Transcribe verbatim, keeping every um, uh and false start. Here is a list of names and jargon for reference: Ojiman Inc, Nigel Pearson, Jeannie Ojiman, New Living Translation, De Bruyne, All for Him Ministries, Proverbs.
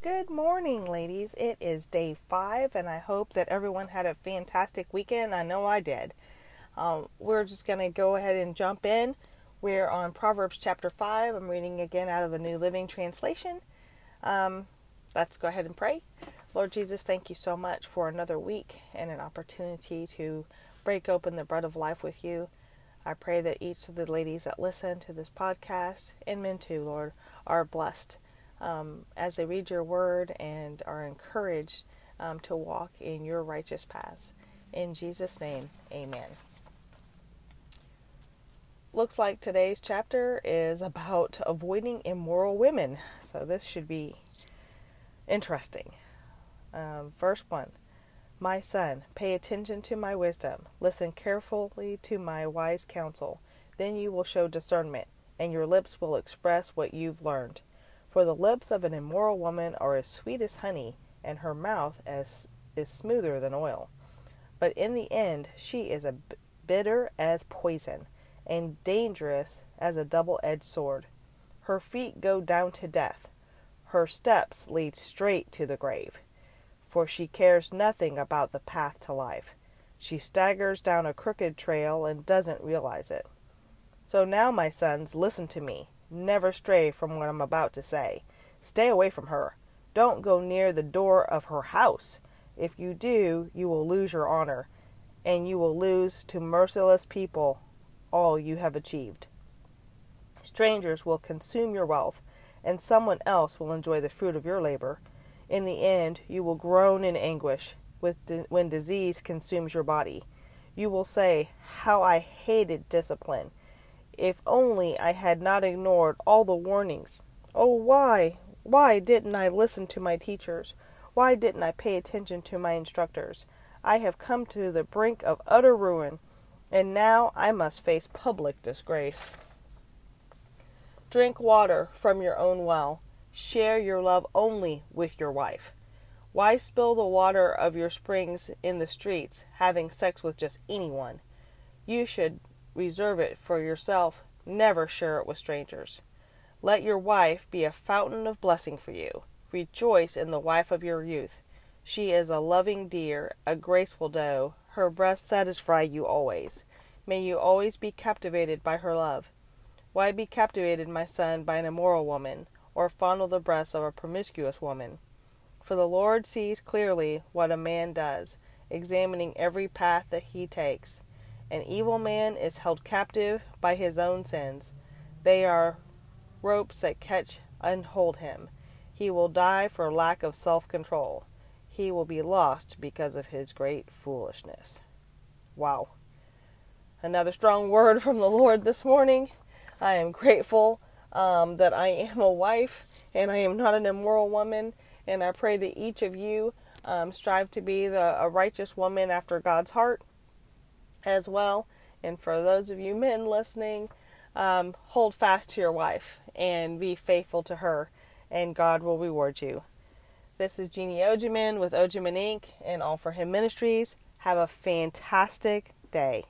Good morning, ladies. It is day five, and I hope that everyone had a fantastic weekend. I know I did. Um, we're just going to go ahead and jump in. We're on Proverbs chapter five. I'm reading again out of the New Living Translation. Um, let's go ahead and pray. Lord Jesus, thank you so much for another week and an opportunity to break open the bread of life with you. I pray that each of the ladies that listen to this podcast, and men too, Lord, are blessed Um, as they read your word and are encouraged um, to walk in your righteous paths. In Jesus' name, amen. Looks like today's chapter is about avoiding immoral women. So this should be interesting. Um, verse one, my son, pay attention to my wisdom. Listen carefully to my wise counsel. Then you will show discernment, and your lips will express what you've learned. For the lips of an immoral woman are as sweet as honey, and her mouth as is smoother than oil. But in the end, she is a b- bitter as poison, and dangerous as a double-edged sword. Her feet go down to death. Her steps lead straight to the grave. For she cares nothing about the path to life. She staggers down a crooked trail and doesn't realize it. So now, my sons, listen to me. Never stray from what I'm about to say. Stay away from her. Don't go near the door of her house. If you do, you will lose your honor, and you will lose to merciless people all you have achieved. Strangers will consume your wealth, and someone else will enjoy the fruit of your labor. In the end, you will groan in anguish with di- when disease consumes your body. You will say, "How I hated discipline! If only I had not ignored all the warnings. Oh, why? Why didn't I listen to my teachers? Why didn't I pay attention to my instructors? I have come to the brink of utter ruin, and now I must face public disgrace." Drink water from your own well. Share your love only with your wife. Why spill the water of your springs in the streets, having sex with just anyone? You should reserve it for yourself. Never share it with strangers. Let your wife be a fountain of blessing for you. Rejoice in the wife of your youth. She is a loving deer, a graceful doe. Her breasts satisfy you always. May you always be captivated by her love. Why be captivated, my son, by an immoral woman, or fondle the breasts of a promiscuous woman? For the Lord sees clearly what a man does, examining every path that he takes. An evil man is held captive by his own sins. They are ropes that catch and hold him. He will die for lack of self-control. He will be lost because of his great foolishness. Wow. Another strong word from the Lord this morning. I am grateful um, that I am a wife and I am not an immoral woman. And I pray that each of you um, strive to be the, a righteous woman after God's heart as well. And for those of you men listening, um, hold fast to your wife and be faithful to her, and God will reward you. This is Jeannie Ojiman with Ojiman Incorporated and All for Him Ministries. Have a fantastic day.